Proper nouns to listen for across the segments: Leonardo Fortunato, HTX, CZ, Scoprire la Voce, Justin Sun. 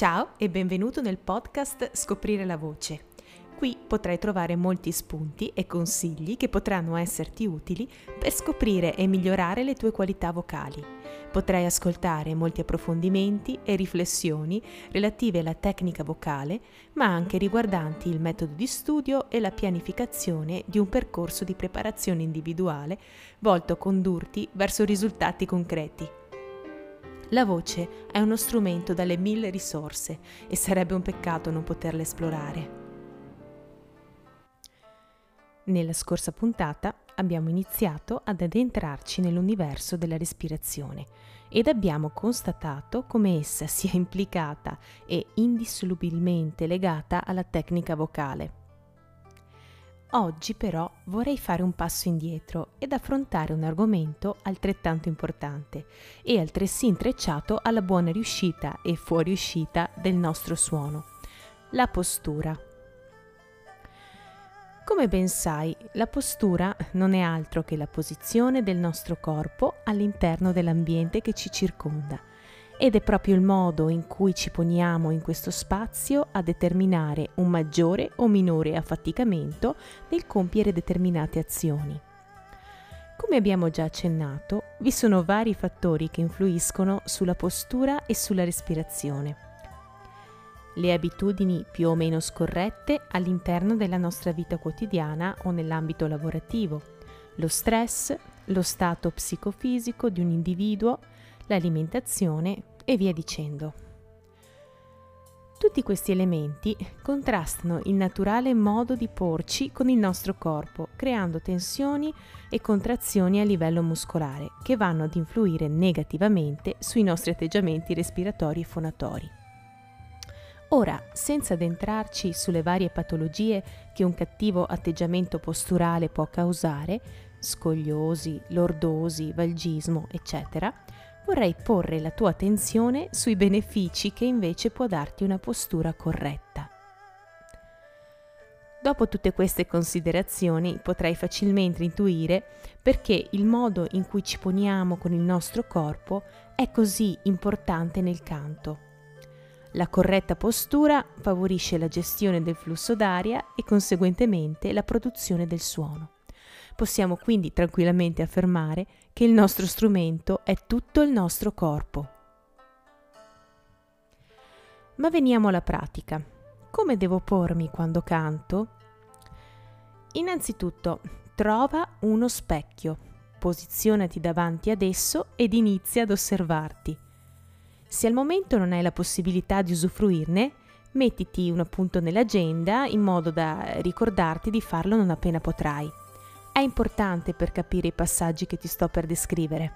Ciao e benvenuto nel podcast Scoprire la Voce. Qui potrai trovare molti spunti e consigli che potranno esserti utili per scoprire e migliorare le tue qualità vocali. Potrai ascoltare molti approfondimenti e riflessioni relative alla tecnica vocale, ma anche riguardanti il metodo di studio e la pianificazione di un percorso di preparazione individuale volto a condurti verso risultati concreti. La voce è uno strumento dalle 1000 risorse e sarebbe un peccato non poterla esplorare. Nella scorsa puntata abbiamo iniziato ad addentrarci nell'universo della respirazione ed abbiamo constatato come essa sia implicata e indissolubilmente legata alla tecnica vocale. Oggi però vorrei fare un passo indietro ed affrontare un argomento altrettanto importante e altresì intrecciato alla buona riuscita e fuoriuscita del nostro suono, la postura. Come ben sai, la postura non è altro che la posizione del nostro corpo all'interno dell'ambiente che ci circonda ed è proprio il modo in cui ci poniamo in questo spazio a determinare un maggiore o minore affaticamento nel compiere determinate azioni. Come abbiamo già accennato, vi sono vari fattori che influiscono sulla postura e sulla respirazione. Le abitudini più o meno scorrette all'interno della nostra vita quotidiana o nell'ambito lavorativo, lo stress, lo stato psicofisico di un individuo, l'alimentazione e via dicendo. Tutti questi elementi contrastano il naturale modo di porci con il nostro corpo, creando tensioni e contrazioni a livello muscolare che vanno ad influire negativamente sui nostri atteggiamenti respiratori e fonatori. Ora, senza addentrarci sulle varie patologie che un cattivo atteggiamento posturale può causare, scogliosi, lordosi, valgismo, eccetera, vorrei porre la tua attenzione sui benefici che invece può darti una postura corretta. Dopo tutte queste considerazioni potrai facilmente intuire perché il modo in cui ci poniamo con il nostro corpo è così importante nel canto. La corretta postura favorisce la gestione del flusso d'aria e conseguentemente la produzione del suono. Possiamo quindi tranquillamente affermare che il nostro strumento è tutto il nostro corpo. Ma veniamo alla pratica. Come devo pormi quando canto? Innanzitutto, trova uno specchio, posizionati davanti ad esso ed inizia ad osservarti. Se al momento non hai la possibilità di usufruirne, mettiti un appunto nell'agenda in modo da ricordarti di farlo non appena potrai. È importante per capire i passaggi che ti sto per descrivere.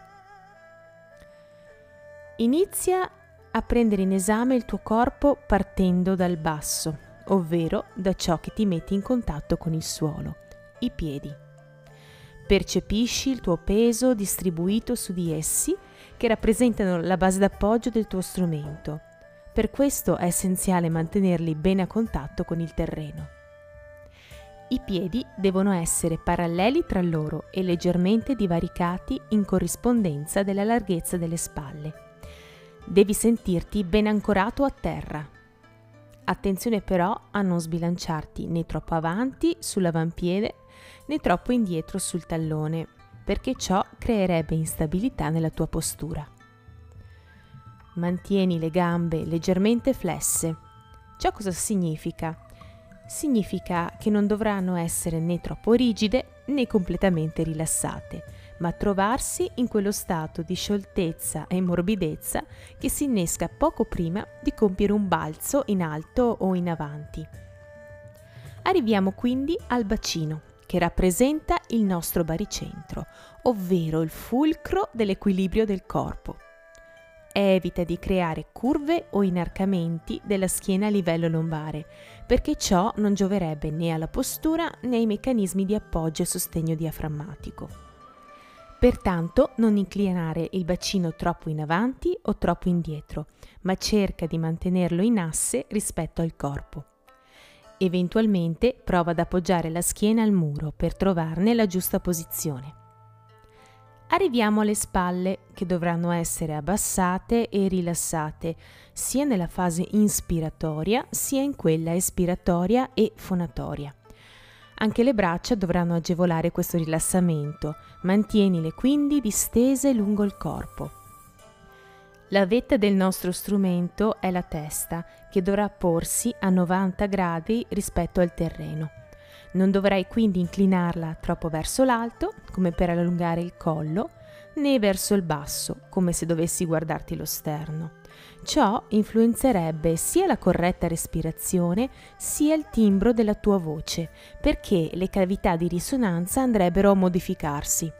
Inizia a prendere in esame il tuo corpo partendo dal basso, ovvero da ciò che ti metti in contatto con il suolo, i piedi. Percepisci il tuo peso distribuito su di essi che rappresentano la base d'appoggio del tuo strumento. Per questo è essenziale mantenerli bene a contatto con il terreno. I piedi devono essere paralleli tra loro e leggermente divaricati in corrispondenza della larghezza delle spalle. Devi sentirti ben ancorato a terra. Attenzione però a non sbilanciarti né troppo avanti sull'avampiede né troppo indietro sul tallone, perché ciò creerebbe instabilità nella tua postura. Mantieni le gambe leggermente flesse. Ciò cosa significa? Significa che non dovranno essere né troppo rigide né completamente rilassate, ma trovarsi in quello stato di scioltezza e morbidezza che si innesca poco prima di compiere un balzo in alto o in avanti. Arriviamo quindi al bacino, che rappresenta il nostro baricentro, ovvero il fulcro dell'equilibrio del corpo. Evita di creare curve o inarcamenti della schiena a livello lombare, perché ciò non gioverebbe né alla postura né ai meccanismi di appoggio e sostegno diaframmatico. Pertanto non inclinare il bacino troppo in avanti o troppo indietro, ma cerca di mantenerlo in asse rispetto al corpo. Eventualmente prova ad appoggiare la schiena al muro per trovarne la giusta posizione. Arriviamo alle spalle, che dovranno essere abbassate e rilassate sia nella fase inspiratoria sia in quella espiratoria e fonatoria. Anche le braccia dovranno agevolare questo rilassamento, mantienile quindi distese lungo il corpo. La vetta del nostro strumento è la testa, che dovrà porsi a 90 gradi rispetto al terreno. Non dovrai quindi inclinarla troppo verso l'alto, come per allungare il collo, né verso il basso, come se dovessi guardarti lo sterno. Ciò influenzerebbe sia la corretta respirazione sia il timbro della tua voce, perché le cavità di risonanza andrebbero a modificarsi.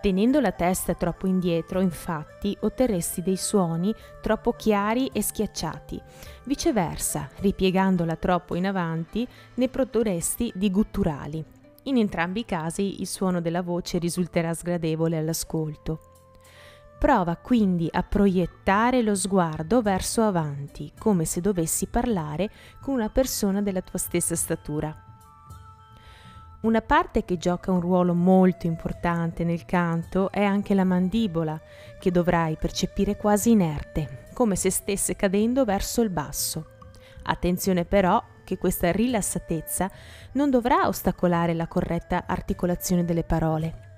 Tenendo la testa troppo indietro, infatti, otterresti dei suoni troppo chiari e schiacciati. Viceversa, ripiegandola troppo in avanti, ne produrresti di gutturali. In entrambi i casi il suono della voce risulterà sgradevole all'ascolto. Prova quindi a proiettare lo sguardo verso avanti, come se dovessi parlare con una persona della tua stessa statura. Una parte che gioca un ruolo molto importante nel canto è anche la mandibola, che dovrai percepire quasi inerte, come se stesse cadendo verso il basso. Attenzione però che questa rilassatezza non dovrà ostacolare la corretta articolazione delle parole.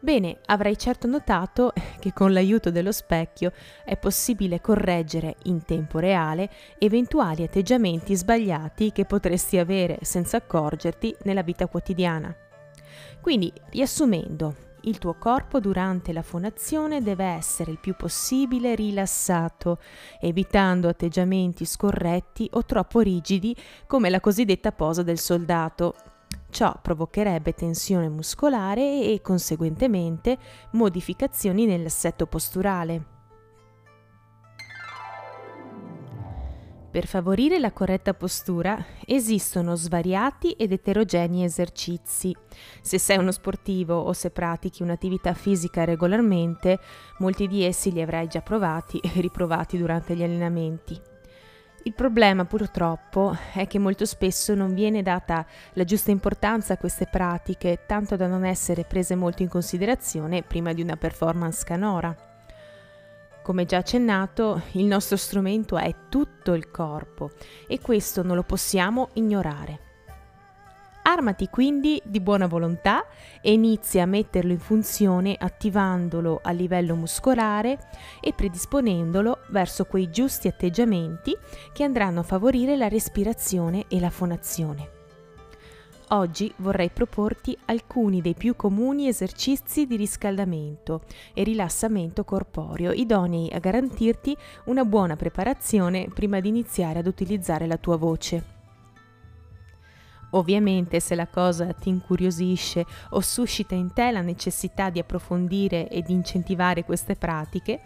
Bene, avrai certo notato che con l'aiuto dello specchio è possibile correggere in tempo reale eventuali atteggiamenti sbagliati che potresti avere senza accorgerti nella vita quotidiana. Quindi, riassumendo, il tuo corpo durante la fonazione deve essere il più possibile rilassato, evitando atteggiamenti scorretti o troppo rigidi come la cosiddetta posa del soldato. Ciò provocherebbe tensione muscolare e, conseguentemente, modificazioni nell'assetto posturale. Per favorire la corretta postura esistono svariati ed eterogenei esercizi. Se sei uno sportivo o se pratichi un'attività fisica regolarmente, molti di essi li avrai già provati e riprovati durante gli allenamenti. Il problema purtroppo è che molto spesso non viene data la giusta importanza a queste pratiche, tanto da non essere prese molto in considerazione prima di una performance canora. Come già accennato, il nostro strumento è tutto il corpo e questo non lo possiamo ignorare. Armati quindi di buona volontà e inizia a metterlo in funzione attivandolo a livello muscolare e predisponendolo verso quei giusti atteggiamenti che andranno a favorire la respirazione e la fonazione. Oggi vorrei proporti alcuni dei più comuni esercizi di riscaldamento e rilassamento corporeo idonei a garantirti una buona preparazione prima di iniziare ad utilizzare la tua voce. Ovviamente se la cosa ti incuriosisce o suscita in te la necessità di approfondire e di incentivare queste pratiche,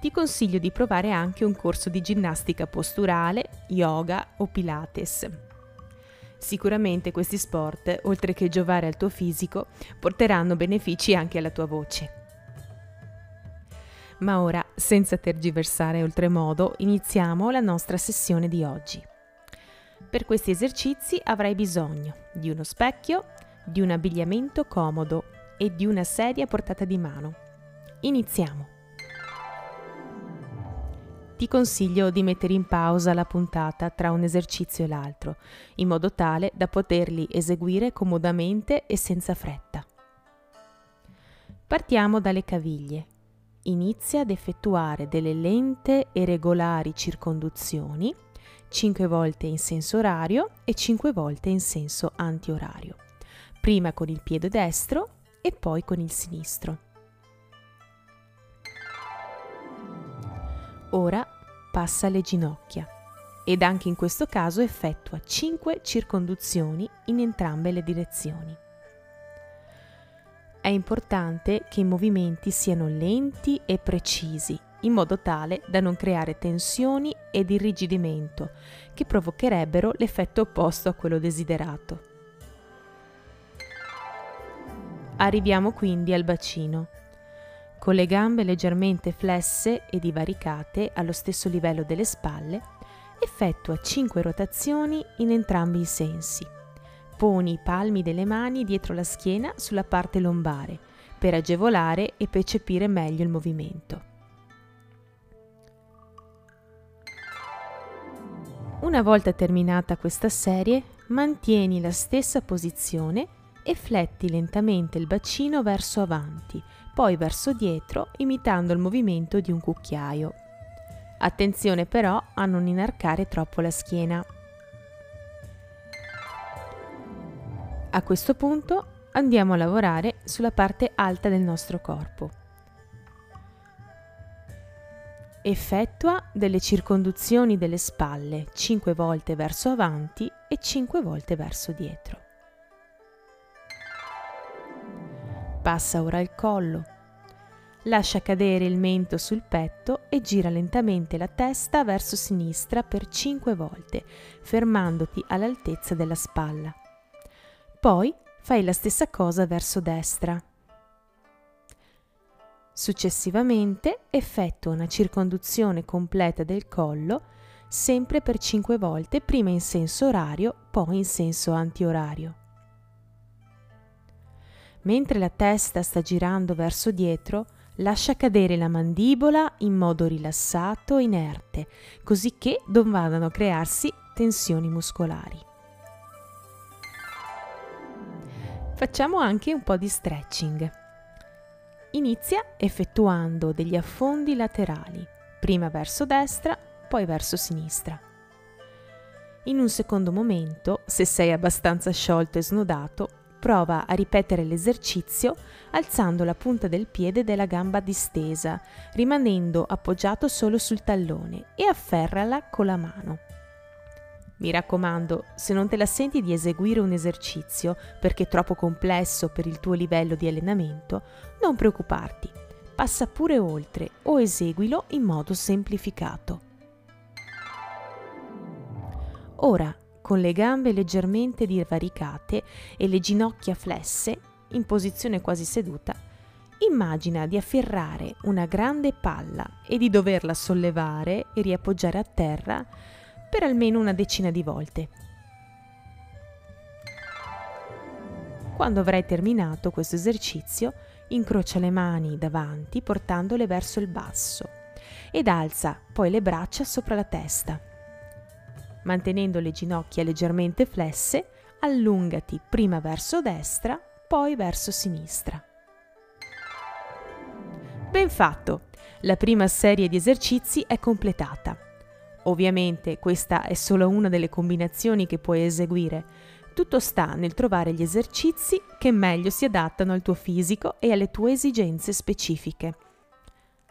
ti consiglio di provare anche un corso di ginnastica posturale, yoga o pilates. Sicuramente questi sport, oltre che giovare al tuo fisico, porteranno benefici anche alla tua voce. Ma ora, senza tergiversare oltremodo, iniziamo la nostra sessione di oggi. Per questi esercizi avrai bisogno di uno specchio, di un abbigliamento comodo e di una sedia a portata di mano. Iniziamo! Ti consiglio di mettere in pausa la puntata tra un esercizio e l'altro, in modo tale da poterli eseguire comodamente e senza fretta. Partiamo dalle caviglie. Inizia ad effettuare delle lente e regolari circonduzioni 5 volte in senso orario e 5 volte in senso antiorario, prima con il piede destro e poi con il sinistro. Ora passa alle ginocchia ed anche in questo caso effettua 5 circonduzioni in entrambe le direzioni. È importante che i movimenti siano lenti e precisi, in modo tale da non creare tensioni ed irrigidimento, che provocherebbero l'effetto opposto a quello desiderato. Arriviamo quindi al bacino. Con le gambe leggermente flesse e divaricate allo stesso livello delle spalle, effettua 5 rotazioni in entrambi i sensi, Poni i palmi delle mani dietro la schiena sulla parte lombare per agevolare e percepire meglio il movimento. Una volta terminata questa serie, mantieni la stessa posizione e fletti lentamente il bacino verso avanti, poi verso dietro, imitando il movimento di un cucchiaio. Attenzione però a non inarcare troppo la schiena. A questo punto andiamo a lavorare sulla parte alta del nostro corpo. Effettua delle circonduzioni delle spalle 5 volte verso avanti e 5 volte verso dietro. Passa ora al collo. Lascia cadere il mento sul petto e gira lentamente la testa verso sinistra per 5 volte, fermandoti all'altezza della spalla. Poi fai la stessa cosa verso destra. Successivamente effettua una circonduzione completa del collo, sempre per 5 volte, prima in senso orario, poi in senso antiorario. Mentre la testa sta girando verso dietro, lascia cadere la mandibola in modo rilassato e inerte, così che non vadano a crearsi tensioni muscolari. Facciamo anche un po' di stretching. Inizia effettuando degli affondi laterali, prima verso destra, poi verso sinistra. In un secondo momento, se sei abbastanza sciolto e snodato, prova a ripetere l'esercizio alzando la punta del piede della gamba distesa, rimanendo appoggiato solo sul tallone, e afferrala con la mano. Mi raccomando, se non te la senti di eseguire un esercizio perché è troppo complesso per il tuo livello di allenamento, non preoccuparti, passa pure oltre o eseguilo in modo semplificato. Ora, con le gambe leggermente divaricate e le ginocchia flesse, in posizione quasi seduta, immagina di afferrare una grande palla e di doverla sollevare e riappoggiare a terra per almeno una decina di volte. Quando avrai terminato questo esercizio, incrocia le mani davanti portandole verso il basso ed alza poi le braccia sopra la testa. Mantenendo le ginocchia leggermente flesse, allungati prima verso destra, poi verso sinistra. Ben fatto! La prima serie di esercizi è completata. Ovviamente questa è solo una delle combinazioni che puoi eseguire. Tutto sta nel trovare gli esercizi che meglio si adattano al tuo fisico e alle tue esigenze specifiche.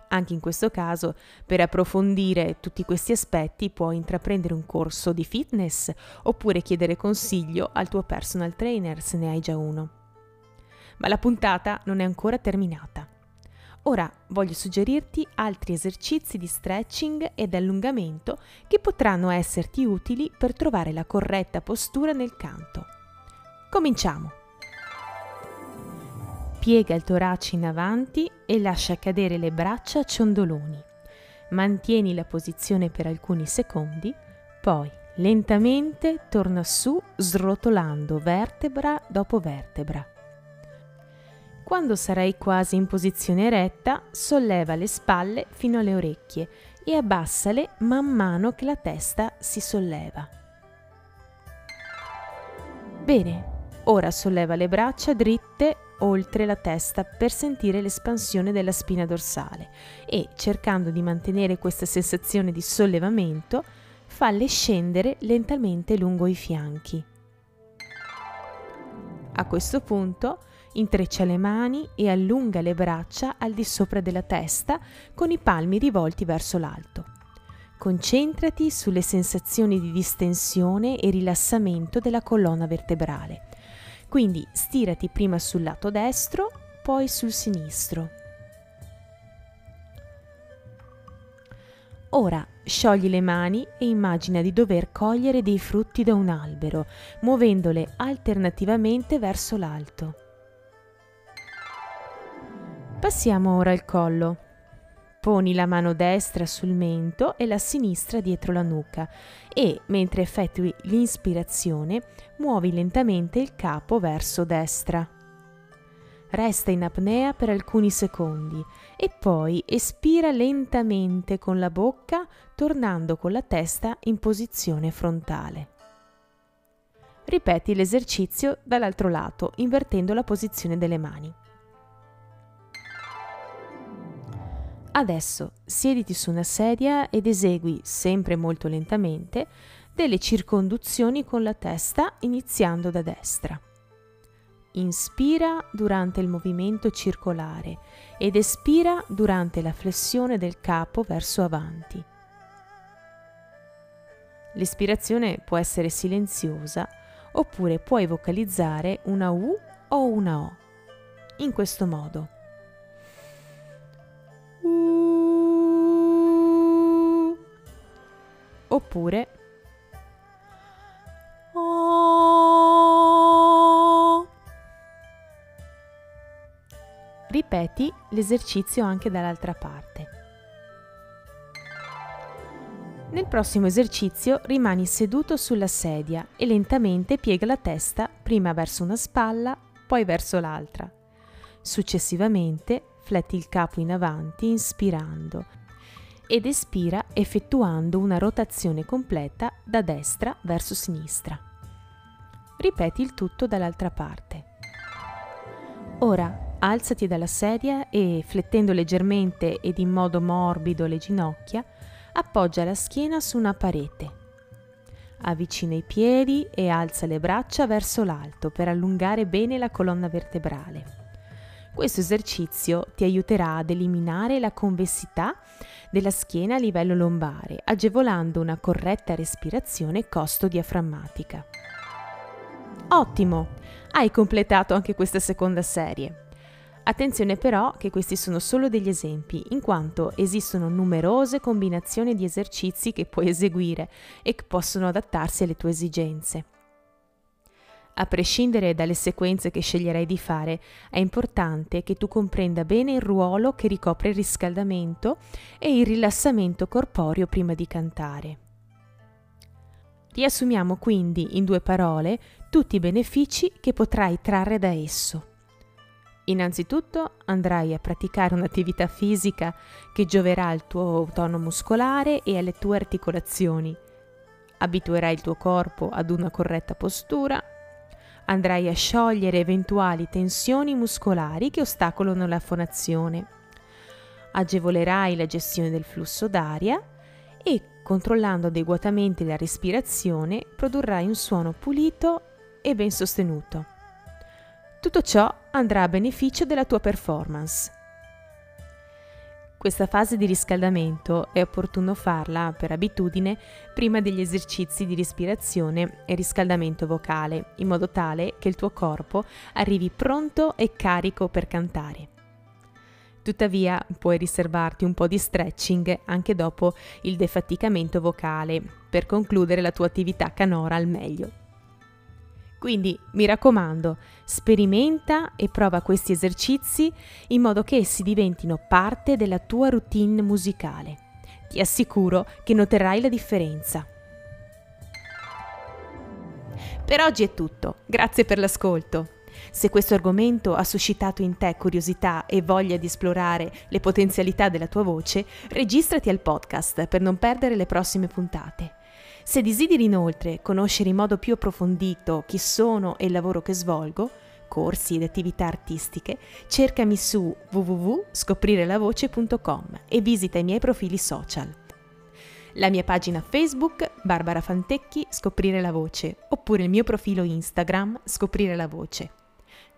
Anche in questo caso, per approfondire tutti questi aspetti, puoi intraprendere un corso di fitness oppure chiedere consiglio al tuo personal trainer se ne hai già uno. Ma la puntata non è ancora terminata. Ora voglio suggerirti altri esercizi di stretching ed allungamento che potranno esserti utili per trovare la corretta postura nel canto. Cominciamo! Piega il torace in avanti e lascia cadere le braccia a ciondoloni. Mantieni la posizione per alcuni secondi, poi lentamente torna su srotolando vertebra dopo vertebra. Quando sarai quasi in posizione retta, solleva le spalle fino alle orecchie e abbassale man mano che la testa si solleva. Bene, ora solleva le braccia dritte oltre la testa per sentire l'espansione della spina dorsale e, cercando di mantenere questa sensazione di sollevamento, falle scendere lentamente lungo i fianchi. A questo punto intreccia le mani e allunga le braccia al di sopra della testa con i palmi rivolti verso l'alto. Concentrati sulle sensazioni di distensione e rilassamento della colonna vertebrale. Quindi stirati prima sul lato destro, poi sul sinistro. Ora sciogli le mani e immagina di dover cogliere dei frutti da un albero, muovendole alternativamente verso l'alto. Passiamo ora al collo. Poni la mano destra sul mento e la sinistra dietro la nuca e, mentre effettui l'inspirazione, muovi lentamente il capo verso destra. Resta in apnea per alcuni secondi e poi espira lentamente con la bocca, tornando con la testa in posizione frontale. Ripeti l'esercizio dall'altro lato, invertendo la posizione delle mani. Adesso siediti su una sedia ed esegui, sempre molto lentamente, delle circonduzioni con la testa iniziando da destra. Inspira durante il movimento circolare ed espira durante la flessione del capo verso avanti. L'espirazione può essere silenziosa oppure puoi vocalizzare una U o una O. In questo modo. Oppure oh. Ripeti l'esercizio anche dall'altra parte. Nel prossimo esercizio rimani seduto sulla sedia e lentamente piega la testa prima verso una spalla, poi verso l'altra. Successivamente fletti il capo in avanti inspirando ed espira effettuando una rotazione completa da destra verso sinistra. Ripeti il tutto dall'altra parte. Ora alzati dalla sedia e, flettendo leggermente ed in modo morbido le ginocchia, appoggia la schiena su una parete. Avvicina i piedi e alza le braccia verso l'alto per allungare bene la colonna vertebrale. Questo esercizio ti aiuterà ad eliminare la convessità della schiena a livello lombare, agevolando una corretta respirazione costo-diaframmatica. Ottimo! Hai completato anche questa seconda serie. Attenzione però che questi sono solo degli esempi, in quanto esistono numerose combinazioni di esercizi che puoi eseguire e che possono adattarsi alle tue esigenze. A prescindere dalle sequenze che sceglierai di fare, è importante che tu comprenda bene il ruolo che ricopre il riscaldamento e il rilassamento corporeo prima di cantare. Riassumiamo quindi in 2 parole tutti i benefici che potrai trarre da esso. Innanzitutto andrai a praticare un'attività fisica che gioverà al tuo tono muscolare e alle tue articolazioni. Abituerai il tuo corpo ad una corretta postura. Andrai a sciogliere eventuali tensioni muscolari che ostacolano la fonazione. Agevolerai la gestione del flusso d'aria e, controllando adeguatamente la respirazione, produrrai un suono pulito e ben sostenuto. Tutto ciò andrà a beneficio della tua performance. Questa fase di riscaldamento è opportuno farla, per abitudine, prima degli esercizi di respirazione e riscaldamento vocale, in modo tale che il tuo corpo arrivi pronto e carico per cantare. Tuttavia, puoi riservarti un po' di stretching anche dopo il defaticamento vocale, per concludere la tua attività canora al meglio. Quindi, mi raccomando, sperimenta e prova questi esercizi in modo che essi diventino parte della tua routine musicale. Ti assicuro che noterai la differenza. Per oggi è tutto, grazie per l'ascolto. Se questo argomento ha suscitato in te curiosità e voglia di esplorare le potenzialità della tua voce, registrati al podcast per non perdere le prossime puntate. Se desideri inoltre conoscere in modo più approfondito chi sono e il lavoro che svolgo, corsi ed attività artistiche, cercami su www.scoprirelavoce.com e visita i miei profili social. La mia pagina Facebook, Barbara Fantecchi, Scoprire la Voce, oppure il mio profilo Instagram, Scoprire la Voce.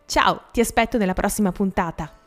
Ciao, ti aspetto nella prossima puntata!